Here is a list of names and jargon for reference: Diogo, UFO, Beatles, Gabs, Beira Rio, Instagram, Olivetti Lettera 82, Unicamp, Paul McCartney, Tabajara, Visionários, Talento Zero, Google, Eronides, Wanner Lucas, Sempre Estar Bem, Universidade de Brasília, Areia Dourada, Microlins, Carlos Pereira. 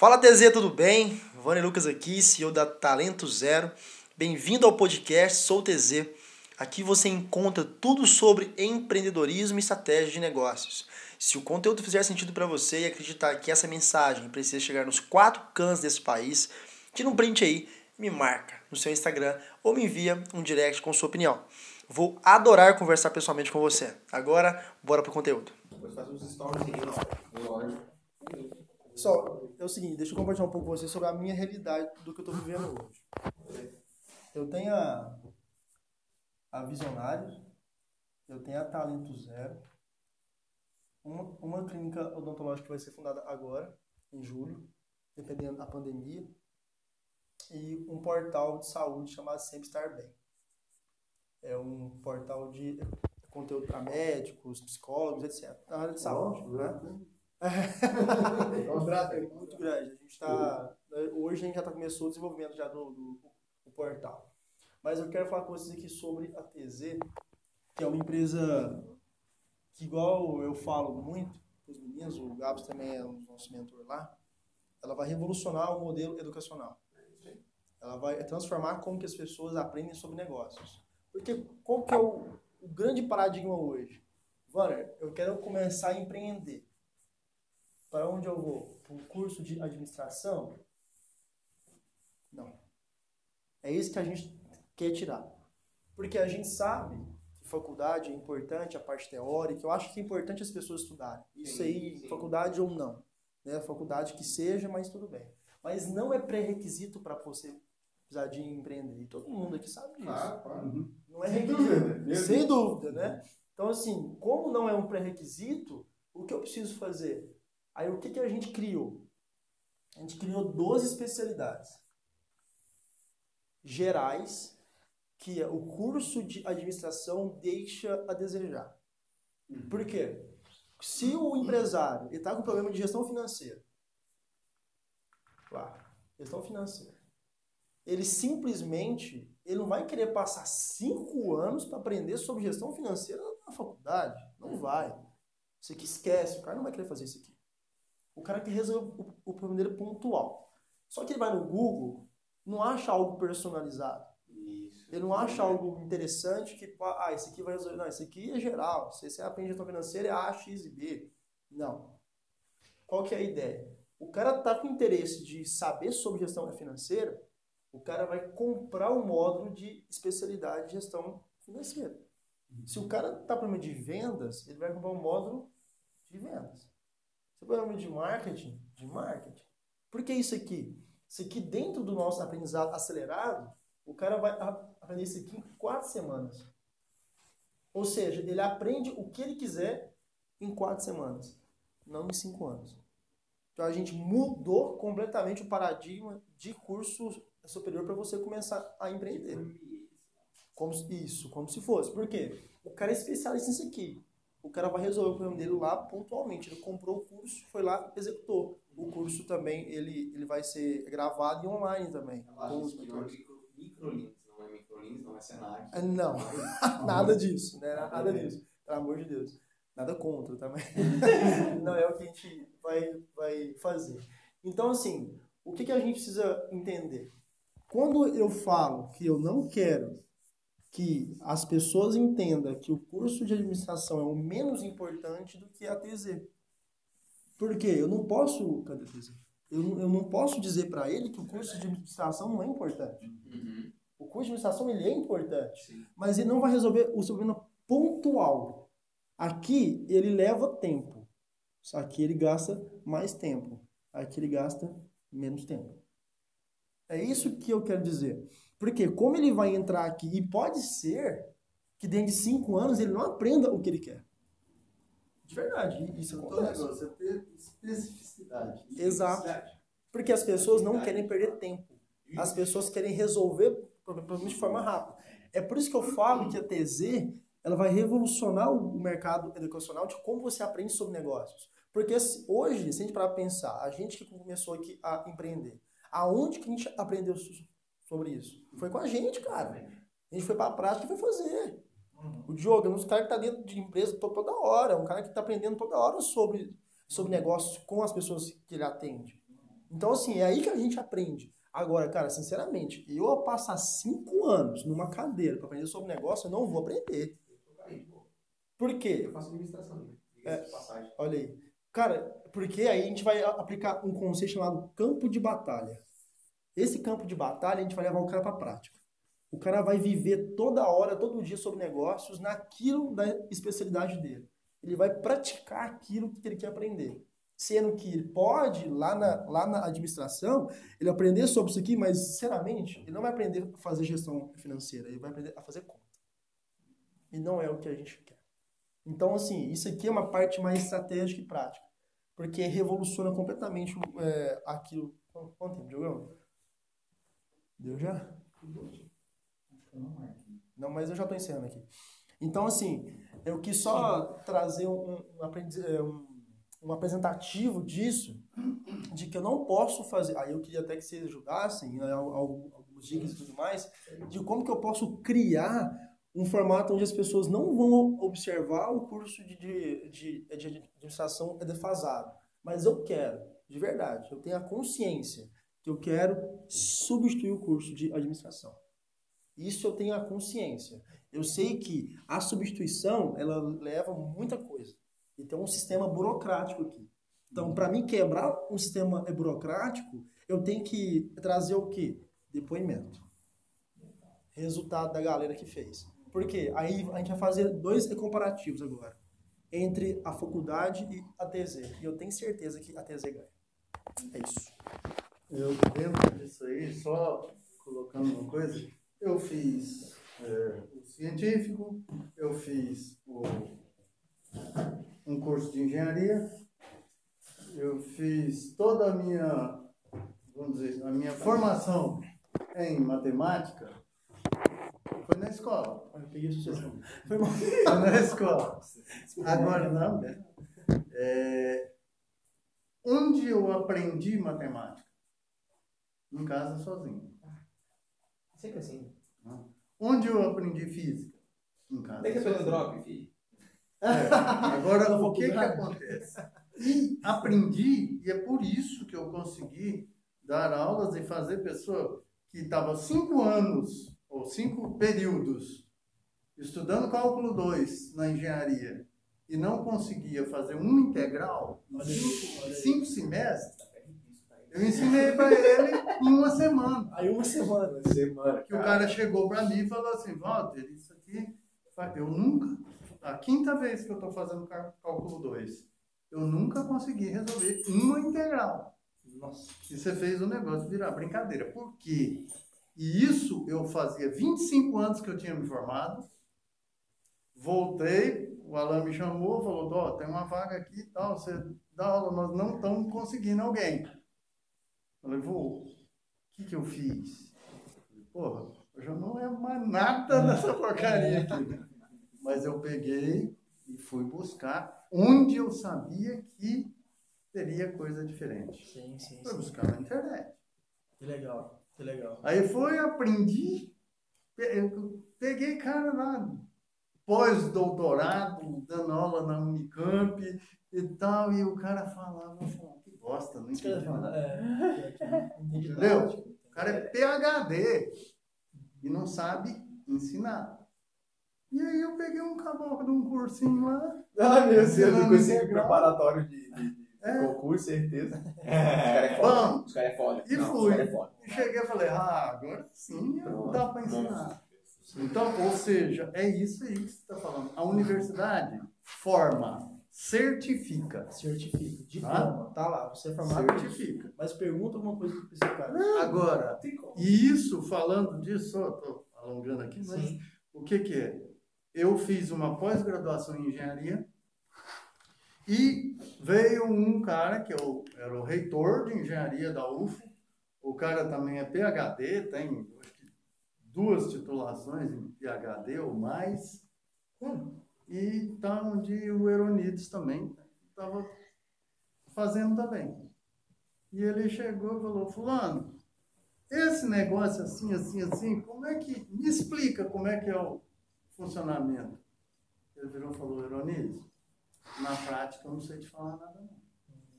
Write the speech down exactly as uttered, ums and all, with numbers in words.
Fala T Z, tudo bem? Wanner Lucas aqui, C E O da Talento Zero. Bem-vindo ao podcast, sou o T Z. Aqui você encontra tudo sobre empreendedorismo e estratégia de negócios. Se o conteúdo fizer sentido para você e acreditar que essa mensagem precisa chegar nos quatro cantos desse país, tira um print aí, me marca no seu Instagram ou me envia um direct com sua opinião. Vou adorar conversar pessoalmente com você. Agora, bora pro conteúdo. Vou fazer uns stories aqui. Pessoal, é o seguinte, deixa eu compartilhar um pouco com vocês sobre a minha realidade do que eu estou vivendo hoje. Eu tenho a, a Visionários, eu tenho a Talento Zero, uma, uma clínica odontológica que vai ser fundada agora, em julho, dependendo da pandemia, e um portal de saúde chamado Sempre Estar Bem. É um portal de conteúdo para médicos, psicólogos, etcétera. Na área de saúde, né? O braço é muito grande. A gente tá, hoje a gente já tá, começou o desenvolvimento já do, do, do portal. Mas eu quero falar com vocês aqui sobre a T Z, que é uma empresa que, igual eu falo muito com os meninos, o Gabs também é um nosso mentor lá, ela vai revolucionar o modelo educacional. Ela vai transformar como que as pessoas aprendem sobre negócios. Porque qual que é o, o grande paradigma hoje? Wanner, eu quero começar a empreender. Para onde eu vou? Para um curso de administração? Não. É isso que a gente quer tirar. Porque a gente sabe que faculdade é importante, a parte teórica. Eu acho que é importante as pessoas estudarem. Isso aí, sim, sim. Faculdade ou não. Né? Faculdade que seja, mas tudo bem. Mas não é pré-requisito para você precisar de empreender. Todo mundo aqui sabe disso. Ah, ah, uhum. Não é requisito. Sem dúvida, sem dúvida, né? Então, assim, como não é um pré-requisito, o que eu preciso fazer? Aí o que, que a gente criou? A gente criou doze especialidades gerais que o curso de administração deixa a desejar. Por quê? Se o empresário está com problema de gestão financeira, claro, gestão financeira, ele simplesmente ele não vai querer passar cinco anos para aprender sobre gestão financeira na faculdade. Não vai. Isso aqui esquece, o cara não vai querer fazer isso aqui. O cara que resolve o problema dele pontual. Só que ele vai no Google, não acha algo personalizado. Isso, ele não acha é. algo interessante que, ah, esse aqui vai resolver. Não, esse aqui é geral. Se você aprende gestão financeira, é A, X e B. Não. Qual que é a ideia? O cara tá com interesse de saber sobre gestão financeira, o cara vai comprar um módulo de especialidade de gestão financeira. Uhum. Se o cara tá com problema de vendas, ele vai comprar um módulo de vendas. Você problema de marketing? De marketing. Por que isso aqui? Isso aqui dentro do nosso aprendizado acelerado, o cara vai aprender isso aqui em quatro semanas. Ou seja, ele aprende o que ele quiser em quatro semanas, não em cinco anos. Então a gente mudou completamente o paradigma de curso superior para você começar a empreender. Como, isso, como se fosse. Por quê? O cara é especialista nisso aqui. O cara vai resolver o problema dele lá pontualmente. Ele comprou o curso, foi lá, executou. O curso também, ele, ele vai ser gravado e online também. Com os mentores. Microlins, não é microlins, não é cenário. Não, nada disso, né? Nada disso. Pelo amor de Deus. Nada contra também. Não é o que a gente vai, vai fazer. Então, assim, o que, que a gente precisa entender? Quando eu falo que eu não quero que as pessoas entendam que o curso de administração é o menos importante do que a T Z. Por quê? Eu não posso... Cadê a T Z? Eu não, eu não posso dizer para ele que o curso de administração não é importante. Uhum. O curso de administração, ele é importante. Sim. Mas ele não vai resolver o seu problema pontual. Aqui, ele leva tempo. Aqui, ele gasta mais tempo. Aqui, ele gasta menos tempo. É isso que eu quero dizer. Porque como ele vai entrar aqui, e pode ser que dentro de cinco anos ele não aprenda o que ele quer. De verdade, isso acontece. Você tem especificidade. Exato. Porque as pessoas não querem perder tempo. As pessoas querem resolver problemas de forma rápida. É por isso que eu falo que a T Z ela vai revolucionar o mercado educacional de como você aprende sobre negócios. Porque hoje, se a gente parar para pensar, a gente que começou aqui a empreender, aonde que a gente aprendeu sobre isso? Foi com a gente, cara. A gente foi para a prática e foi fazer. O Diogo é um dos caras que está dentro de empresa toda hora. É um cara que está aprendendo toda hora sobre, sobre negócios com as pessoas que ele atende. Então, assim, é aí que a gente aprende. Agora, cara, sinceramente, eu passar cinco anos numa cadeira para aprender sobre negócio, eu não vou aprender. Por quê? Eu faço administração, né? É, passagem. Olha aí. Cara, porque aí a gente vai aplicar um conceito chamado campo de batalha. Esse campo de batalha, a gente vai levar o cara para a prática. O cara vai viver toda hora, todo dia sobre negócios, naquilo da especialidade dele. Ele vai praticar aquilo que ele quer aprender. Sendo que ele pode, lá na, lá na administração, ele aprender sobre isso aqui, mas, sinceramente, ele não vai aprender a fazer gestão financeira, ele vai aprender a fazer conta. E não é o que a gente quer. Então, assim, isso aqui é uma parte mais estratégica e prática, porque revoluciona completamente é, aquilo... Quanto tempo, Diogão? Deu já? Não, mas eu já estou encerrando aqui. Então, assim, eu quis só trazer um, um aprendizado... Um, um apresentativo disso, de que eu não posso fazer... Aí eu queria até que vocês ajudassem, né, alguns dicas e tudo mais, de como que eu posso criar um formato onde as pessoas não vão observar o curso de, de, de, de administração é defasado. Mas eu quero, de verdade, eu tenho a consciência que eu quero substituir o curso de administração. Isso eu tenho a consciência. Eu sei que a substituição, ela leva muita coisa. E tem um sistema burocrático aqui. Então, para mim quebrar um sistema burocrático, eu tenho que trazer o quê? Depoimento. Resultado da galera que fez. Por quê? Aí a gente vai fazer dois comparativos agora. Entre a faculdade e a T Z. E eu tenho certeza que a T Z ganha. É isso. Eu, dentro disso aí, só colocando uma coisa, eu fiz é, o científico, eu fiz o... um curso de engenharia, eu fiz toda a minha, vamos dizer, a minha formação em matemática, foi na escola. Eu peguei a sucessão. Foi na escola. Agora não, né? É, onde eu aprendi matemática? Em casa, sozinho. Sempre assim. Onde eu aprendi física? Em casa. Tem que fazer um drop, filho. É. Agora, o que que acontece? E aprendi, e é por isso que eu consegui dar aulas e fazer pessoa que estava cinco anos, ou cinco períodos, estudando cálculo dois na engenharia, e não conseguia fazer um integral, cinco, cinco semestres, eu ensinei para ele em uma semana. Aí uma semana. semana que o cara chegou para mim e falou assim, Walter, isso aqui, eu nunca... A quinta vez que eu estou fazendo cálculo dois, eu nunca consegui resolver uma integral. Nossa. E você fez o negócio virar brincadeira. Por quê? E isso eu fazia vinte e cinco anos que eu tinha me formado. Voltei, o Alan me chamou, falou, ó, tem uma vaga aqui e tal, você dá aula, nós não estamos conseguindo alguém. Eu falei, vou, o que que eu fiz? Eu falei, porra, eu já não lembro mais nada dessa porcaria aqui, né? Mas eu peguei e fui buscar onde eu sabia que teria coisa diferente. Sim, sim, Foi sim. buscar na internet. Que legal, que legal. Aí foi, aprendi, peguei cara lá, pós-doutorado, dando aula na Unicamp e tal, e o cara falava, que bosta, não entendi nada. É, entendeu? O cara é P H D e não sabe ensinar. E aí eu peguei um caboclo de um cursinho lá. Ah, meu Deus, eu conheci preparatório de, de, de é. concurso, certeza. É. Os caras é foda. Os caras é foda. E não, fui. É foda. E cheguei e falei, ah, agora sim não dá pra ensinar. Então, ou seja, é isso aí que você tá falando. A universidade forma, certifica. Certifica, diploma, tá? tá lá, você é formado. Certifica. Mas pergunta alguma coisa pra esse cara. Não, agora, e isso, falando disso, eu tô alongando aqui, mas sim. o que que é? Eu fiz uma pós-graduação em engenharia e veio um cara que eu, era o reitor de engenharia da U F O. O cara também é P H D, tem acho que duas titulações em P H D ou mais. Hum. E tá onde o Eronides também estava fazendo também. E ele chegou e falou, fulano, esse negócio assim, assim, assim, como é que... Me explica como é que é o... funcionamento. Ele virou e falou, Eronides, na prática eu não sei te falar nada não.